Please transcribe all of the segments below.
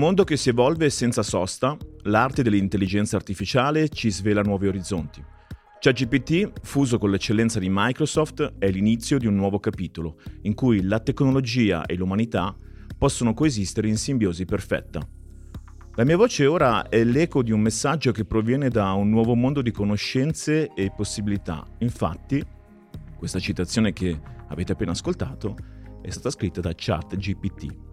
mondo che si evolve senza sosta, l'arte dell'intelligenza artificiale ci svela nuovi orizzonti. ChatGPT, fuso con l'eccellenza di Microsoft, è l'inizio di un nuovo capitolo, in cui la tecnologia e l'umanità possono coesistere in simbiosi perfetta. La mia voce ora è l'eco di un messaggio che proviene da un nuovo mondo di conoscenze e possibilità. Infatti, questa citazione che avete appena ascoltato è stata scritta da ChatGPT.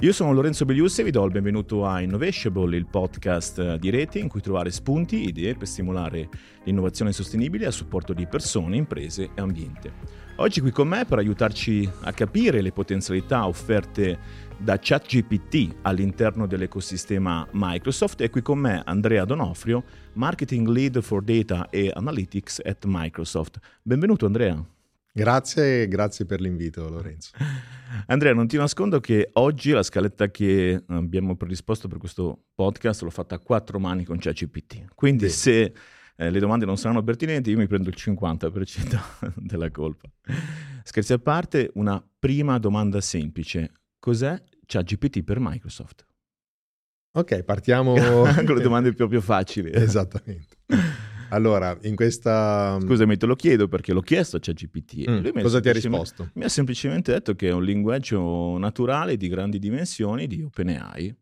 Io sono Lorenzo Beliusse e vi do il benvenuto a Innovashable, il podcast di Reti in cui trovare spunti, idee per stimolare l'innovazione sostenibile a supporto di persone, imprese e ambiente. Oggi qui con me per aiutarci a capire le potenzialità offerte da ChatGPT all'interno dell'ecosistema Microsoft è qui con me Andrea D'Onofrio, Marketing Lead for Data e Analytics at Microsoft. Benvenuto Andrea. Grazie per l'invito Lorenzo. Andrea, non ti nascondo che oggi la scaletta che abbiamo predisposto per questo podcast l'ho fatta a 4 mani con ChatGPT, quindi sì. Se le domande non saranno pertinenti io mi prendo il 50% della colpa. Scherzi a parte, una prima domanda semplice: cos'è ChatGPT per Microsoft? Ok, partiamo con le domande più facili. Esattamente. Allora, in questa... Scusami, te lo chiedo perché l'ho chiesto a ChatGPT. Cosa ti ha risposto? Mi ha semplicemente detto che è un linguaggio naturale di grandi dimensioni di OpenAI.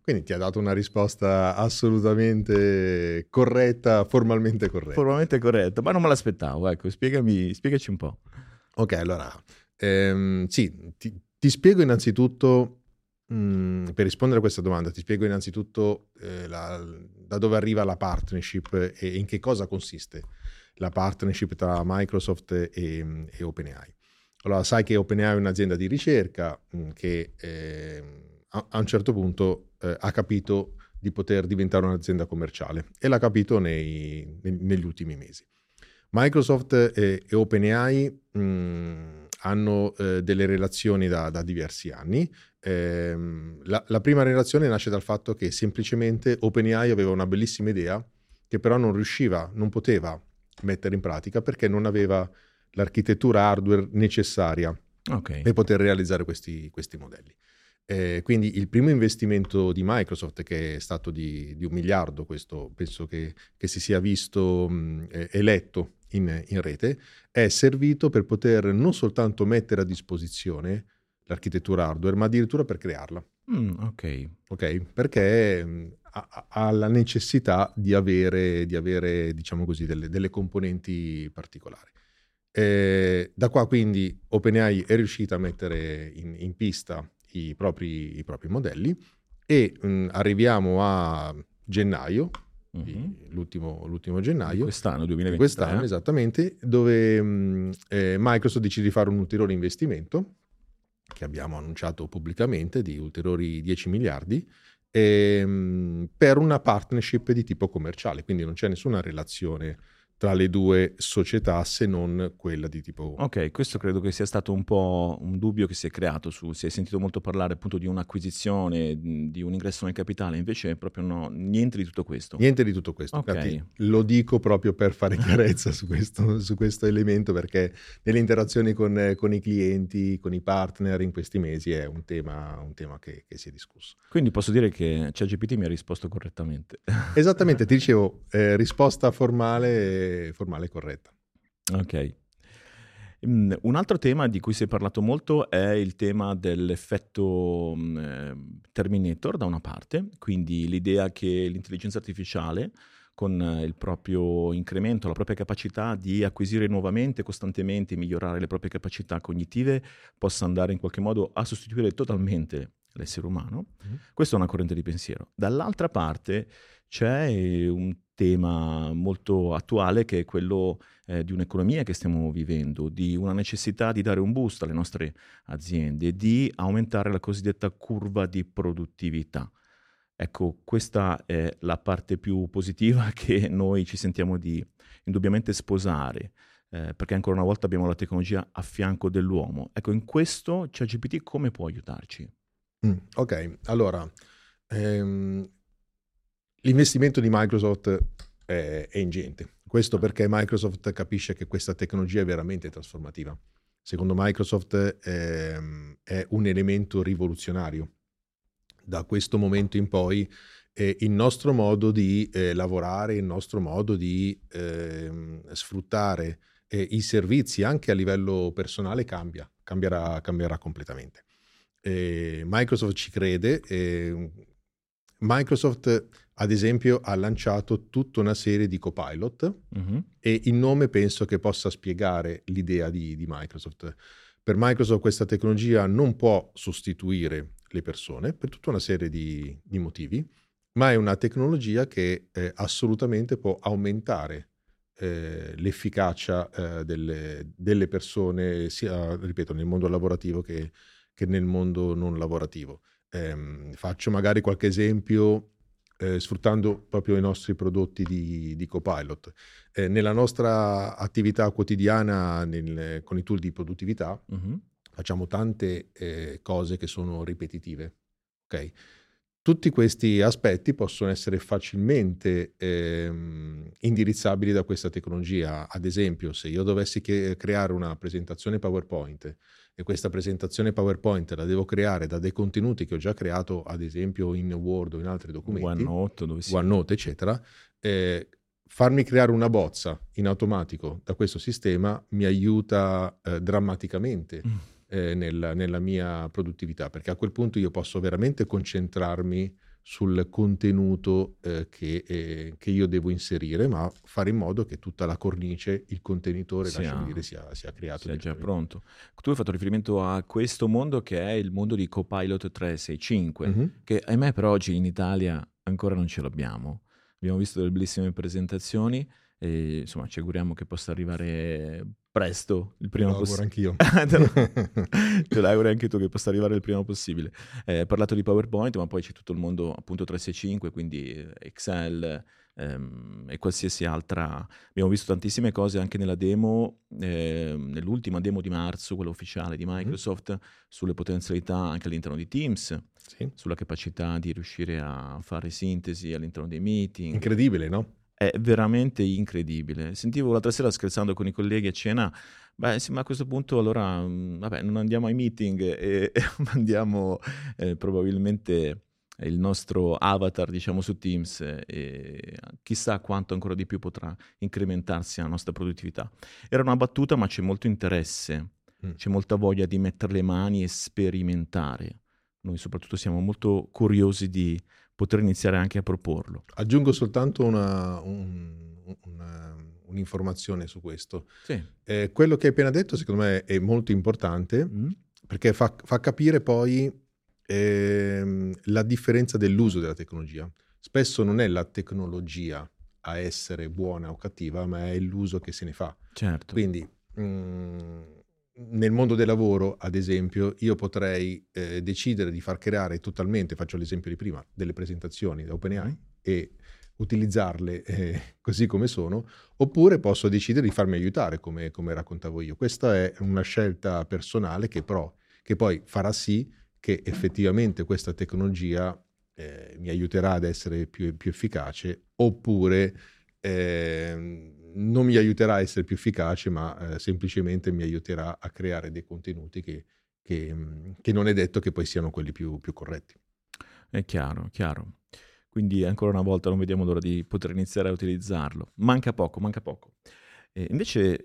Quindi ti ha dato una risposta assolutamente corretta, formalmente corretta. Formalmente corretta, ma non me l'aspettavo. Ecco, spiegaci un po'. Ok, allora, ti spiego innanzitutto... Per rispondere a questa domanda ti spiego innanzitutto da dove arriva la partnership e in che cosa consiste la partnership tra Microsoft e OpenAI. Allora, sai che OpenAI è un'azienda di ricerca che a un certo punto ha capito di poter diventare un'azienda commerciale e l'ha capito negli ultimi mesi. Microsoft e OpenAI hanno delle relazioni da diversi anni. La prima relazione nasce dal fatto che semplicemente OpenAI aveva una bellissima idea che però non poteva mettere in pratica perché non aveva l'architettura hardware necessaria per poter realizzare questi modelli. Quindi il primo investimento di Microsoft, che è stato di 1 miliardo, questo penso che si sia visto eletto in rete, è servito per poter non soltanto mettere a disposizione l'architettura hardware, ma addirittura per crearla. Ok, perché ha la necessità di avere diciamo così, delle componenti particolari. Da qua quindi OpenAI è riuscita a mettere in pista i propri modelli e arriviamo a gennaio, l'ultimo gennaio quest'anno, 2023, esattamente, dove Microsoft decide di fare un ulteriore investimento che abbiamo annunciato pubblicamente di ulteriori 10 miliardi per una partnership di tipo commerciale, quindi non c'è nessuna relazione tra le due società se non quella di tipo... Ok, questo credo che sia stato un po' un dubbio che si è creato, si è sentito molto parlare appunto di un'acquisizione, di un ingresso nel capitale, invece proprio no, niente di tutto questo. Niente di tutto questo, okay. Lo dico proprio per fare chiarezza su questo elemento, perché nelle interazioni con i clienti, con i partner in questi mesi è un tema che si è discusso. Quindi posso dire che ChatGPT mi ha risposto correttamente. Esattamente, ti dicevo, risposta formale corretta. Ok. Un altro tema di cui si è parlato molto è il tema dell'effetto Terminator da una parte, quindi l'idea che l'intelligenza artificiale con il proprio incremento, la propria capacità di acquisire nuovamente, costantemente e migliorare le proprie capacità cognitive possa andare in qualche modo a sostituire totalmente l'essere umano. Questa è una corrente di pensiero. Dall'altra parte c'è un tema molto attuale che è quello di un'economia che stiamo vivendo, di una necessità di dare un boost alle nostre aziende, di aumentare la cosiddetta curva di produttività. Ecco, questa è la parte più positiva che noi ci sentiamo di indubbiamente sposare, perché ancora una volta abbiamo la tecnologia a fianco dell'uomo. Ecco, in questo ChatGPT come può aiutarci? Ok, allora... L'investimento di Microsoft è ingente. Questo perché Microsoft capisce che questa tecnologia è veramente trasformativa. Secondo Microsoft è un elemento rivoluzionario da questo momento in poi il nostro modo di lavorare, il nostro modo di sfruttare i servizi anche a livello personale cambierà completamente. Microsoft ci crede. Microsoft, ad esempio, ha lanciato tutta una serie di Copilot e il nome penso che possa spiegare l'idea di Microsoft. Per Microsoft questa tecnologia non può sostituire le persone per tutta una serie di motivi, ma è una tecnologia che assolutamente può aumentare l'efficacia delle persone, sia, ripeto, nel mondo lavorativo che nel mondo non lavorativo. Faccio magari qualche esempio sfruttando proprio i nostri prodotti di Copilot. Nella nostra attività quotidiana con i tool di produttività facciamo tante cose che sono ripetitive. Okay? Tutti questi aspetti possono essere facilmente indirizzabili da questa tecnologia. Ad esempio, se io dovessi creare una presentazione PowerPoint e questa presentazione PowerPoint la devo creare da dei contenuti che ho già creato, ad esempio in Word o in altri documenti, OneNote eccetera, farmi creare una bozza in automatico da questo sistema mi aiuta drammaticamente nella mia produttività, perché a quel punto io posso veramente concentrarmi sul contenuto che io devo inserire, ma fare in modo che tutta la cornice, il contenitore sia creato. Sia già pronto. Tu hai fatto riferimento a questo mondo che è il mondo di Copilot 365, che ahimè per oggi in Italia ancora non ce l'abbiamo. Abbiamo visto delle bellissime presentazioni e insomma ci auguriamo che possa arrivare presto, il prima possibile. Te lo auguro anch'io. Te lo auguri anche tu che possa arrivare il prima possibile. Hai parlato di PowerPoint, ma poi c'è tutto il mondo appunto 365, quindi Excel e qualsiasi altra. Abbiamo visto tantissime cose anche nella demo, nell'ultima demo di marzo, quella ufficiale di Microsoft, sulle potenzialità anche all'interno di Teams, sulla capacità di riuscire a fare sintesi all'interno dei meeting. Incredibile, no? È veramente incredibile. Sentivo l'altra sera scherzando con i colleghi a cena, ma a questo punto allora vabbè, non andiamo ai meeting e mandiamo probabilmente il nostro avatar, diciamo, su Teams, e chissà quanto ancora di più potrà incrementarsi la nostra produttività. Era una battuta, ma c'è molto interesse, c'è molta voglia di mettere le mani e sperimentare. Noi soprattutto siamo molto curiosi di poter iniziare anche a proporlo. Aggiungo soltanto un'informazione su questo. Sì. Quello che hai appena detto secondo me è molto importante perché fa capire poi la differenza dell'uso della tecnologia. Spesso non è la tecnologia a essere buona o cattiva, ma è l'uso che se ne fa. Certo. Quindi nel mondo del lavoro, ad esempio, io potrei decidere di far creare totalmente, faccio l'esempio di prima, delle presentazioni da OpenAI e utilizzarle così come sono, oppure posso decidere di farmi aiutare, come raccontavo io. Questa è una scelta personale che poi farà sì che effettivamente questa tecnologia mi aiuterà ad essere più efficace, oppure non mi aiuterà a essere più efficace, ma semplicemente mi aiuterà a creare dei contenuti che non è detto che poi siano quelli più corretti. È chiaro. Quindi ancora una volta non vediamo l'ora di poter iniziare a utilizzarlo. Manca poco. Invece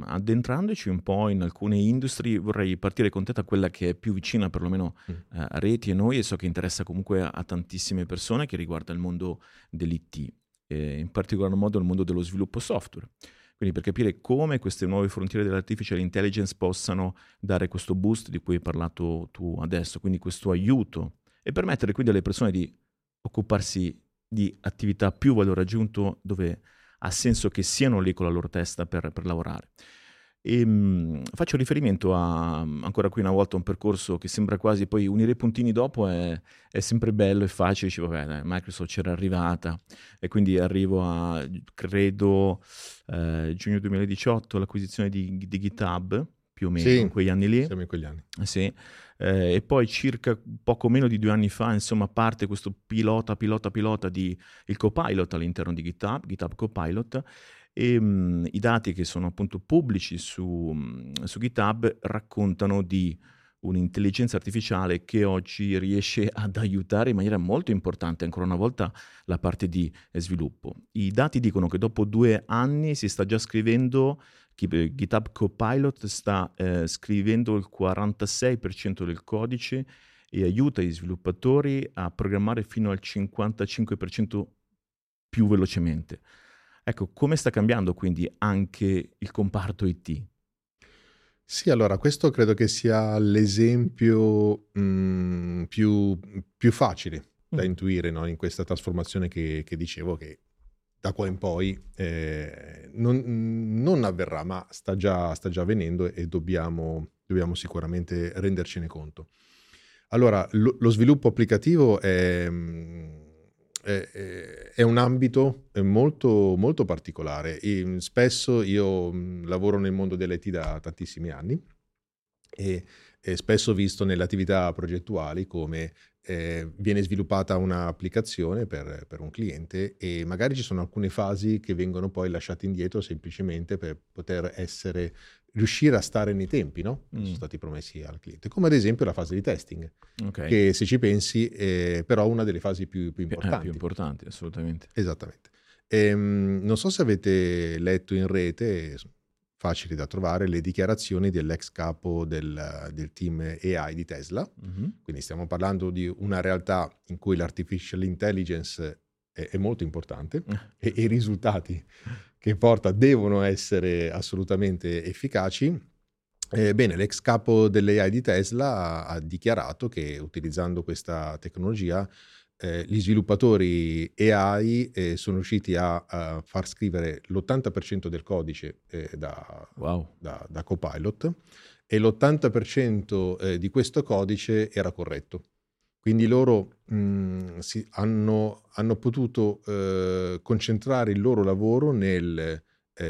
addentrandoci un po' in alcune industrie, vorrei partire con te da quella che è più vicina perlomeno a Reti e noi, e so che interessa comunque a tantissime persone, che riguarda il mondo dell'IT. In particolar modo il mondo dello sviluppo software, quindi per capire come queste nuove frontiere dell'artificial intelligence possano dare questo boost di cui hai parlato tu adesso, quindi questo aiuto, e permettere quindi alle persone di occuparsi di attività più valore aggiunto, dove ha senso che siano lì con la loro testa per lavorare. E faccio riferimento a, ancora qui una volta, un percorso che sembra quasi poi unire i puntini dopo è sempre bello e facile, dici vabbè dai, Microsoft c'era arrivata, e quindi arrivo a credo giugno 2018 l'acquisizione di GitHub, più o meno in quegli anni lì, siamo in quegli anni. E poi circa poco meno di 2 anni fa, insomma, parte questo pilota di il Copilot all'interno di GitHub Copilot. E i dati che sono appunto pubblici su GitHub raccontano di un'intelligenza artificiale che oggi riesce ad aiutare in maniera molto importante, ancora una volta, la parte di sviluppo. I dati dicono che dopo 2 anni si sta già scrivendo, GitHub Copilot sta scrivendo il 46% del codice e aiuta gli sviluppatori a programmare fino al 55% più velocemente. Ecco, come sta cambiando quindi anche il comparto IT? Sì, allora questo credo che sia l'esempio più facile da intuire, no? In questa trasformazione che dicevo, che da qua in poi non avverrà, ma sta già avvenendo e dobbiamo sicuramente rendercene conto. Allora, lo sviluppo applicativo è un ambito molto, molto particolare. E spesso io lavoro nel mondo dell'IT da tantissimi anni e spesso ho visto nelle attività progettuali come viene sviluppata un'applicazione per un cliente e magari ci sono alcune fasi che vengono poi lasciate indietro semplicemente per poter riuscire a stare nei tempi, no? Sono stati promessi al cliente, come ad esempio la fase di testing, okay, che se ci pensi è però una delle fasi più importanti. Più importanti, assolutamente. Esattamente. Non so se avete letto in rete, facili da trovare, le dichiarazioni dell'ex capo del team AI di Tesla. Quindi stiamo parlando di una realtà in cui l'artificial intelligence è molto importante e i risultati che porta devono essere assolutamente efficaci. Bene, l'ex capo dell'AI di Tesla ha dichiarato che utilizzando questa tecnologia gli sviluppatori AI sono riusciti a far scrivere l'80% del codice da Copilot e l'80% di questo codice era corretto. Quindi loro hanno potuto concentrare il loro lavoro nel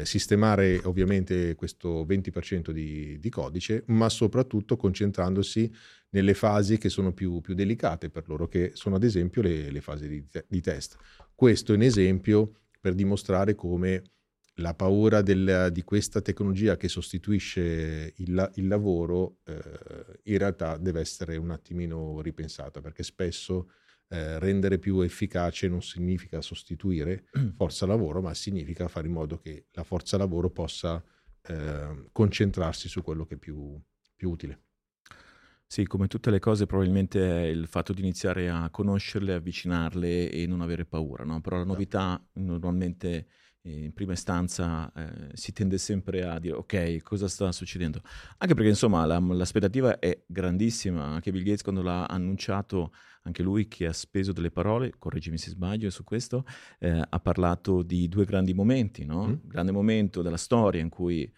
sistemare ovviamente questo 20% di codice, ma soprattutto concentrandosi nelle fasi che sono più delicate per loro, che sono ad esempio le fasi di test. Questo è un esempio per dimostrare come la paura di questa tecnologia che sostituisce il lavoro in realtà deve essere un attimino ripensata, perché spesso rendere più efficace non significa sostituire forza lavoro, ma significa fare in modo che la forza lavoro possa concentrarsi su quello che è più utile. Sì, come tutte le cose probabilmente è il fatto di iniziare a conoscerle, avvicinarle e non avere paura, no? Però la novità normalmente in prima istanza si tende sempre a dire ok, cosa sta succedendo, anche perché insomma l'aspettativa è grandissima. Anche Bill Gates, quando l'ha annunciato, anche lui che ha speso delle parole, correggimi se sbaglio su questo, ha parlato di 2 grandi momenti, no? Grande momento della storia in cui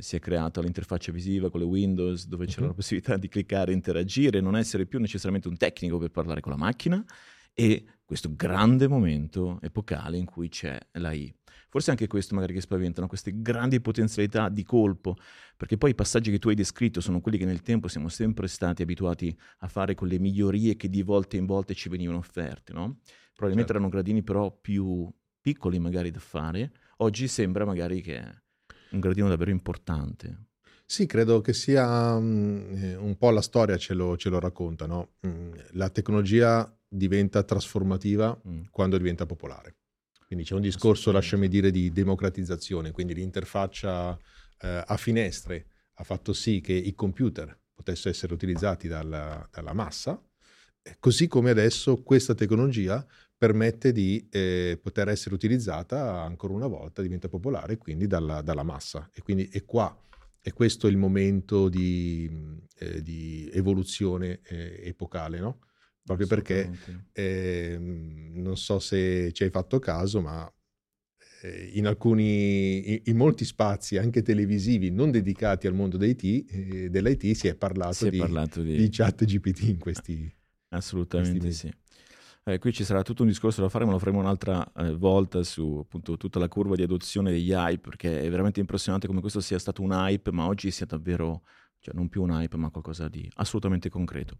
si è creata l'interfaccia visiva con le Windows, dove c'era la possibilità di cliccare, interagire, non essere più necessariamente un tecnico per parlare con la macchina, e questo grande momento epocale in cui c'è la I. Forse anche questo magari che spaventano, queste grandi potenzialità di colpo, perché poi i passaggi che tu hai descritto sono quelli che nel tempo siamo sempre stati abituati a fare con le migliorie che di volta in volta ci venivano offerte, no? Probabilmente erano gradini però più piccoli magari da fare, oggi sembra magari che è un gradino davvero importante. Sì, credo che sia un po' la storia ce lo racconta, no? La tecnologia diventa trasformativa quando diventa popolare. Quindi c'è un discorso, lasciami dire, di democratizzazione, quindi l'interfaccia a finestre ha fatto sì che i computer potessero essere utilizzati dalla massa, così come adesso questa tecnologia permette di poter essere utilizzata ancora una volta, diventa popolare, quindi dalla massa. E quindi è questo il momento di evoluzione epocale, no? Proprio perché, non so se ci hai fatto caso, ma in molti spazi, anche televisivi, non dedicati al mondo dell'IT, si è parlato di ChatGPT in questi... Assolutamente questi sì. Qui ci sarà tutto un discorso da fare, ma lo faremo un'altra volta su appunto tutta la curva di adozione degli hype, perché è veramente impressionante come questo sia stato un hype, ma oggi sia davvero, cioè non più un hype, ma qualcosa di assolutamente concreto.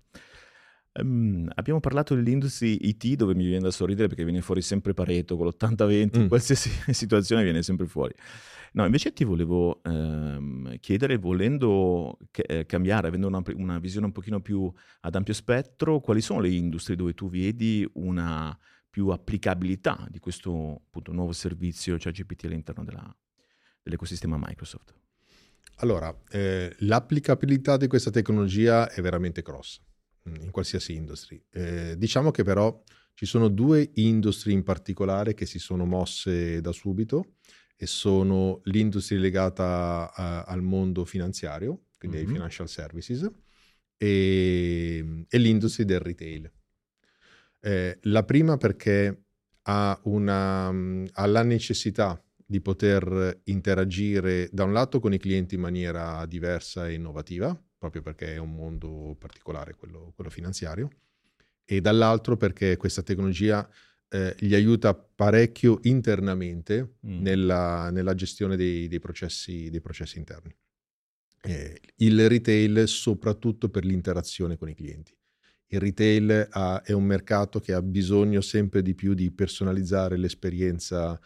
Abbiamo parlato dell'industria IT, dove mi viene da sorridere perché viene fuori sempre Pareto con l'80-20, qualsiasi situazione viene sempre fuori. No, invece ti volevo chiedere, volendo cambiare, avendo una visione un pochino più ad ampio spettro, quali sono le industrie dove tu vedi una più applicabilità di questo appunto nuovo servizio ChatGPT all'interno dell'ecosistema Microsoft? Allora, l'applicabilità di questa tecnologia è veramente grossa in qualsiasi industria. Diciamo che però ci sono due industrie in particolare che si sono mosse da subito, e sono l'industria legata al mondo finanziario, quindi ai financial services, e l'industria del retail. La prima perché ha la necessità di poter interagire da un lato con i clienti in maniera diversa e innovativa, proprio perché è un mondo particolare quello finanziario, e dall'altro perché questa tecnologia gli aiuta parecchio internamente nella gestione dei processi interni. Il retail soprattutto per l'interazione con i clienti. Il retail è un mercato che ha bisogno sempre di più di personalizzare l'esperienza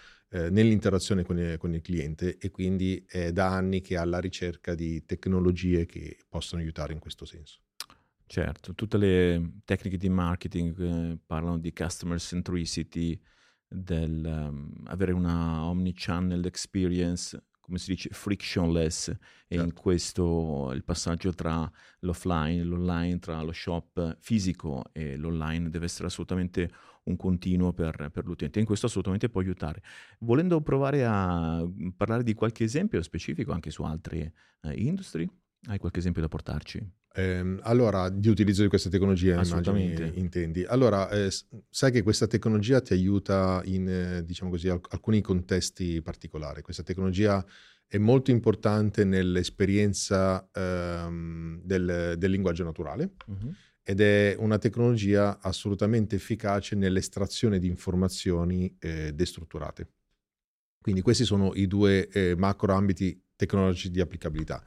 nell'interazione con il cliente, e quindi è da anni che è alla ricerca di tecnologie che possono aiutare in questo senso. Certo, tutte le tecniche di marketing parlano di customer centricity, del avere una omnichannel experience, come si dice, frictionless, certo. E in questo il passaggio tra l'offline e l'online, tra lo shop fisico e l'online, deve essere assolutamente un continuo per l'utente. In questo assolutamente può aiutare. Volendo provare a parlare di qualche esempio specifico anche su altre industrie, hai qualche esempio da portarci? Allora, di utilizzo di questa tecnologia, immagino intendi. Allora, sai che questa tecnologia ti aiuta in, diciamo così, alcuni contesti particolari. Questa tecnologia è molto importante nell'esperienza del linguaggio naturale, ed è una tecnologia assolutamente efficace nell'estrazione di informazioni destrutturate. Quindi questi sono i due macro ambiti tecnologici di applicabilità.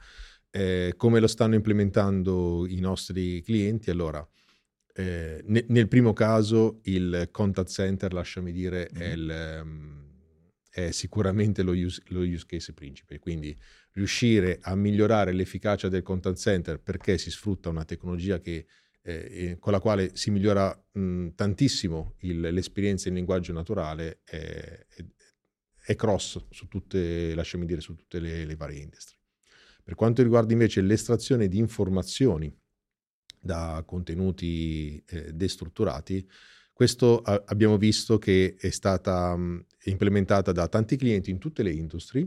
Come lo stanno implementando i nostri clienti? Allora, nel primo caso il contact center, lasciami dire, è sicuramente lo use case principe, quindi riuscire a migliorare l'efficacia del contact center perché si sfrutta una tecnologia che, con la quale si migliora tantissimo l'esperienza in linguaggio naturale, è cross su tutte, lasciami dire, su tutte le varie industrie. Per quanto riguarda invece l'estrazione di informazioni da contenuti destrutturati, questo abbiamo visto che è stata implementata da tanti clienti in tutte le industrie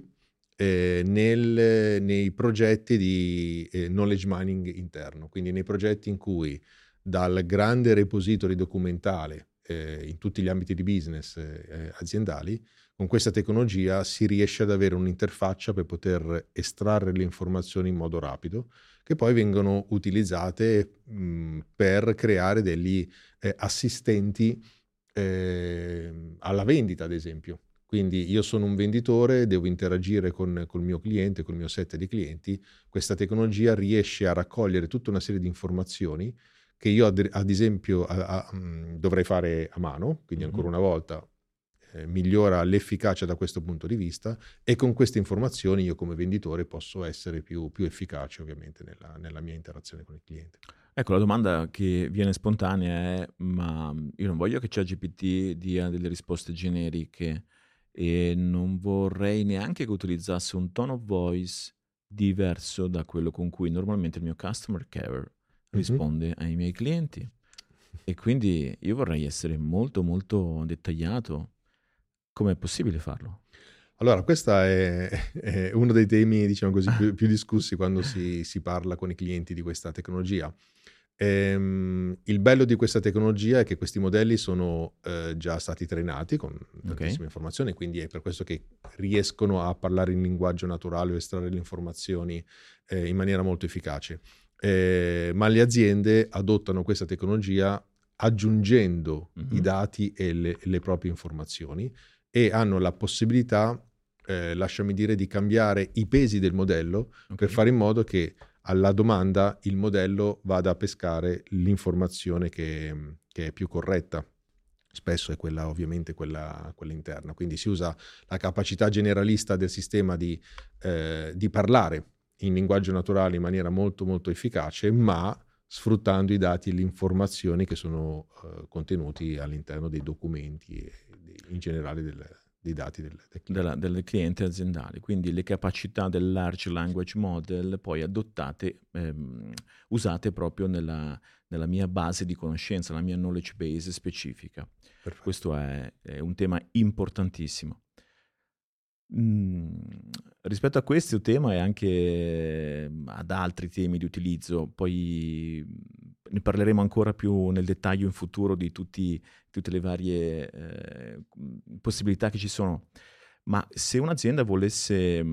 nei progetti di knowledge mining interno, quindi nei progetti in cui dal grande repository documentale in tutti gli ambiti di business aziendali, con questa tecnologia si riesce ad avere un'interfaccia per poter estrarre le informazioni in modo rapido, che poi vengono utilizzate per creare degli assistenti alla vendita, ad esempio. Quindi io sono un venditore, devo interagire col mio cliente, col mio set di clienti. Questa tecnologia riesce a raccogliere tutta una serie di informazioni che io, ad esempio, dovrei fare a mano, quindi ancora una volta migliora l'efficacia da questo punto di vista, e con queste informazioni io come venditore posso essere più efficace ovviamente nella mia interazione con il cliente. Ecco, la domanda che viene spontanea è: ma io non voglio che ChatGPT dia delle risposte generiche, e non vorrei neanche che utilizzasse un tone of voice diverso da quello con cui normalmente il mio customer care risponde ai miei clienti, e quindi io vorrei essere molto molto dettagliato. Com'è possibile farlo? Allora, questo è uno dei temi, diciamo così, più discussi quando si parla con i clienti di questa tecnologia. Il bello di questa tecnologia è che questi modelli sono già stati trainati con tantissime informazioni, quindi è per questo che riescono a parlare in linguaggio naturale o estrarre le informazioni in maniera molto efficace. Ma le aziende adottano questa tecnologia aggiungendo i dati e le proprie informazioni, e hanno la possibilità, lasciami dire, di cambiare i pesi del modello per fare in modo che alla domanda il modello vada a pescare l'informazione che è più corretta. Spesso è quella, ovviamente, quella interna. Quindi si usa la capacità generalista del sistema di parlare in linguaggio naturale in maniera molto molto efficace, ma sfruttando i dati e le informazioni che sono contenuti all'interno dei documenti e in generale dei dati del cliente aziendale. Quindi le capacità del large language model poi adottate, usate proprio nella mia base di conoscenza, la mia knowledge base specifica. Perfetto. Questo è un tema importantissimo. Rispetto a questo tema e anche ad altri temi di utilizzo, poi ne parleremo ancora più nel dettaglio in futuro di tutte le varie possibilità che ci sono. Ma se un'azienda volesse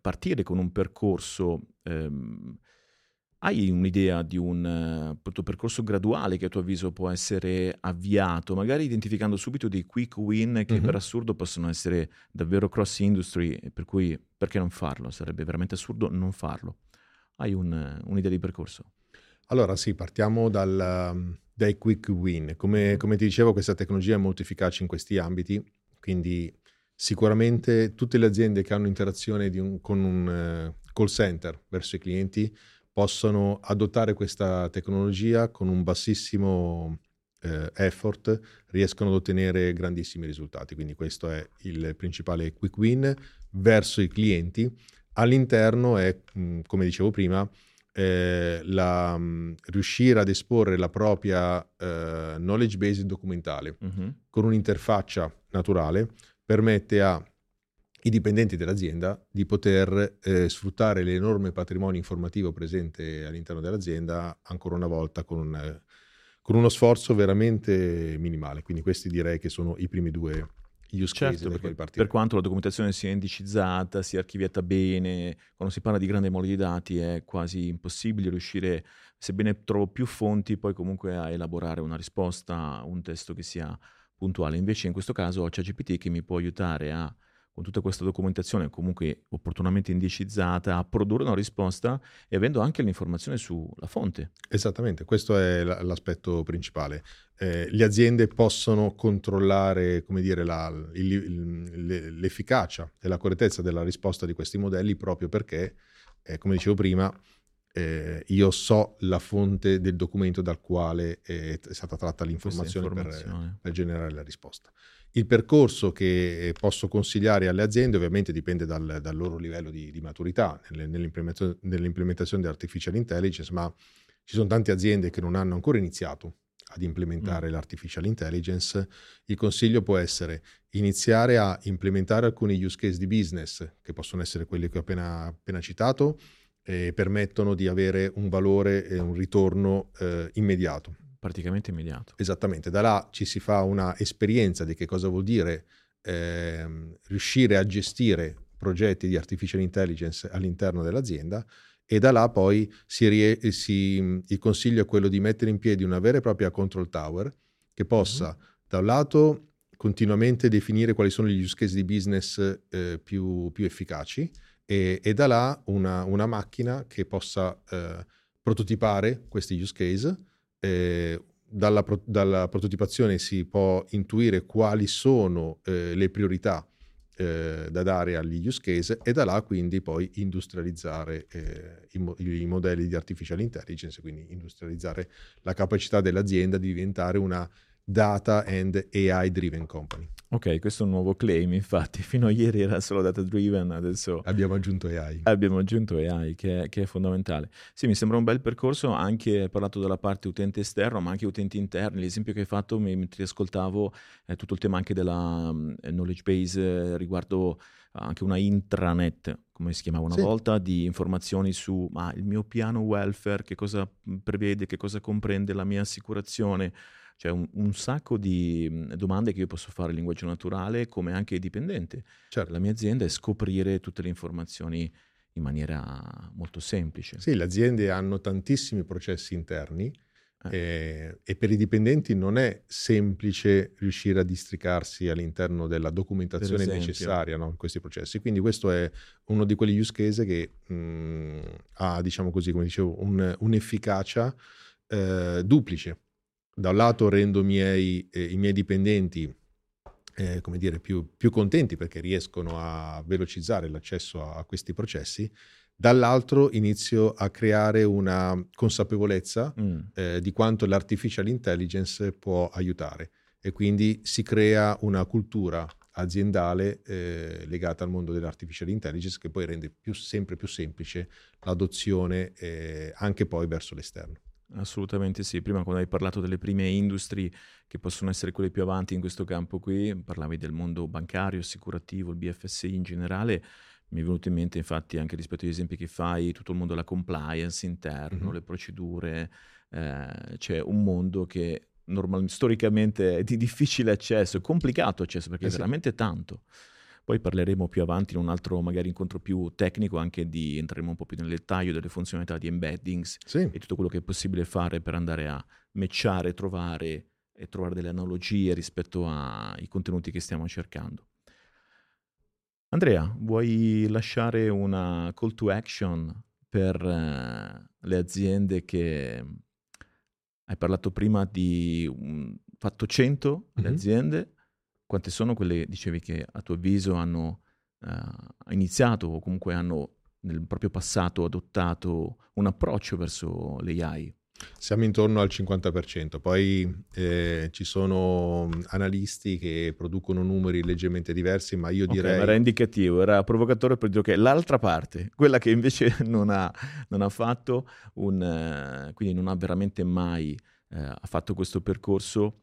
partire con un percorso, hai un'idea di un tuo percorso graduale che a tuo avviso può essere avviato, magari identificando subito dei quick win che per assurdo possono essere davvero cross industry, per cui perché non farlo? Sarebbe veramente assurdo non farlo. Hai un'idea di percorso? Allora sì, partiamo dai quick win. Come ti dicevo, questa tecnologia è molto efficace in questi ambiti, quindi sicuramente tutte le aziende che hanno interazione con un call center verso i clienti possono adottare questa tecnologia con un bassissimo effort, riescono ad ottenere grandissimi risultati. Quindi questo è il principale quick win verso i clienti. All'interno è, come dicevo prima, riuscire ad esporre la propria knowledge base documentale con un'interfaccia naturale permette ai dipendenti dell'azienda di poter sfruttare l'enorme patrimonio informativo presente all'interno dell'azienda ancora una volta con uno sforzo veramente minimale. Quindi questi direi che sono i primi due use case da cui partire. Per quanto la documentazione sia indicizzata, sia archiviata bene, quando si parla di grande mole di dati è quasi impossibile riuscire, sebbene trovo più fonti, poi comunque a elaborare una risposta, un testo che sia puntuale. Invece in questo caso ho ChatGPT che mi può aiutare con tutta questa documentazione comunque opportunamente indicizzata, a produrre una risposta e avendo anche l'informazione sulla fonte. Esattamente, questo è l'aspetto principale. Le aziende possono controllare, come dire, l'efficacia e la correttezza della risposta di questi modelli proprio perché, come dicevo prima, io so la fonte del documento dal quale è stata tratta l'informazione per generare la risposta. Il percorso che posso consigliare alle aziende ovviamente dipende dal loro livello di maturità nell'implementazione dell'artificial intelligence, ma ci sono tante aziende che non hanno ancora iniziato ad implementare l'artificial intelligence. Il consiglio può essere iniziare a implementare alcuni use case di business, che possono essere quelli che ho appena citato, e permettono di avere un valore e un ritorno immediato. Praticamente immediato. Esattamente, da là ci si fa una esperienza di che cosa vuol dire riuscire a gestire progetti di artificial intelligence all'interno dell'azienda e da là poi il consiglio è quello di mettere in piedi una vera e propria control tower che possa da un lato continuamente definire quali sono gli use case di business più efficaci e da là una macchina che possa prototipare questi use case. Dalla prototipazione si può intuire quali sono le priorità da dare agli use case e da là quindi poi industrializzare i modelli di artificial intelligence, quindi industrializzare la capacità dell'azienda di diventare una data and AI driven company. Ok, questo è un nuovo claim, infatti fino a ieri era solo data driven, adesso abbiamo aggiunto AI che è fondamentale. Sì, mi sembra un bel percorso, anche parlato dalla parte utente esterno ma anche utenti interni. L'esempio che hai fatto mentre ascoltavo è tutto il tema anche della knowledge base riguardo anche una intranet, come si chiamava una volta, di informazioni su il mio piano welfare, che cosa prevede, che cosa comprende la mia assicurazione. C'è un sacco di domande che io posso fare in linguaggio naturale come anche dipendente. Certo. La mia azienda è scoprire tutte le informazioni in maniera molto semplice. Sì, le aziende hanno tantissimi processi interni E per i dipendenti non è semplice riuscire a districarsi all'interno della documentazione necessaria, no, in questi processi. Quindi questo è uno di quegli use case che ha, diciamo così, come dicevo, un'efficacia duplice. Da un lato rendo i miei dipendenti come dire, più contenti, perché riescono a velocizzare l'accesso a questi processi. Dall'altro inizio a creare una consapevolezza di quanto l'artificial intelligence può aiutare, e quindi si crea una cultura aziendale legata al mondo dell'artificial intelligence, che poi rende sempre più semplice l'adozione anche poi verso l'esterno. Assolutamente sì. Prima, quando hai parlato delle prime industrie che possono essere quelle più avanti in questo campo qui, parlavi del mondo bancario, assicurativo, il BFSI in generale. Mi è venuto in mente infatti anche rispetto agli esempi che fai tutto il mondo della compliance interno, le procedure, c'è un mondo che storicamente è di difficile accesso, complicato accesso, perché è veramente tanto. Poi parleremo più avanti in un altro magari incontro più tecnico, anche di entreremo un po' più nel dettaglio delle funzionalità di embeddings e tutto quello che è possibile fare per andare a matchare, trovare delle analogie rispetto ai contenuti che stiamo cercando. Andrea, vuoi lasciare una call to action per le aziende che hai parlato prima di fatto 100 le aziende? Quante sono quelle, dicevi, che a tuo avviso hanno iniziato o comunque hanno nel proprio passato adottato un approccio verso l'AI? Siamo intorno al 50%, poi ci sono analisti che producono numeri leggermente diversi, ma io direi... Era indicativo, era provocatore per dire che l'altra parte, quella che invece non ha fatto, quindi non ha veramente mai fatto questo percorso,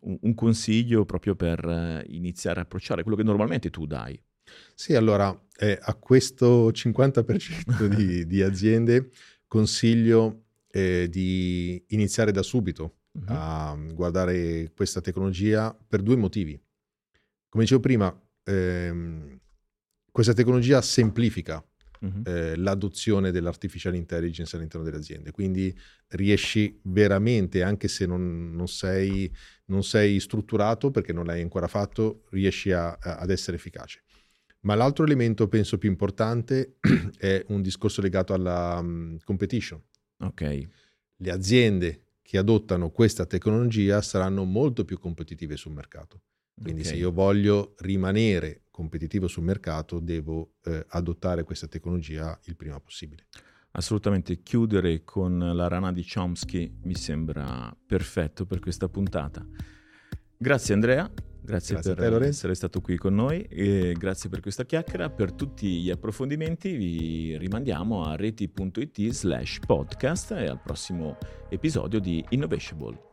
un consiglio proprio per iniziare a approcciare quello che normalmente tu dai. Sì, allora a questo 50% di aziende consiglio di iniziare da subito a guardare questa tecnologia per due motivi. Come dicevo prima, questa tecnologia semplifica l'adozione dell'artificial intelligence all'interno delle aziende, quindi riesci veramente, anche se non sei strutturato perché non l'hai ancora fatto, riesci ad essere efficace. Ma l'altro elemento, penso più importante, è un discorso legato alla competition. Ok. Le aziende che adottano questa tecnologia saranno molto più competitive sul mercato. Quindi se io voglio rimanere competitivo sul mercato, devo adottare questa tecnologia il prima possibile. Assolutamente. Chiudere con la rana di Chomsky mi sembra perfetto per questa puntata. Grazie Andrea. Grazie per essere stato qui con noi, e grazie per questa chiacchiera. Per tutti gli approfondimenti vi rimandiamo a reti.it/podcast e al prossimo episodio di Innovashable.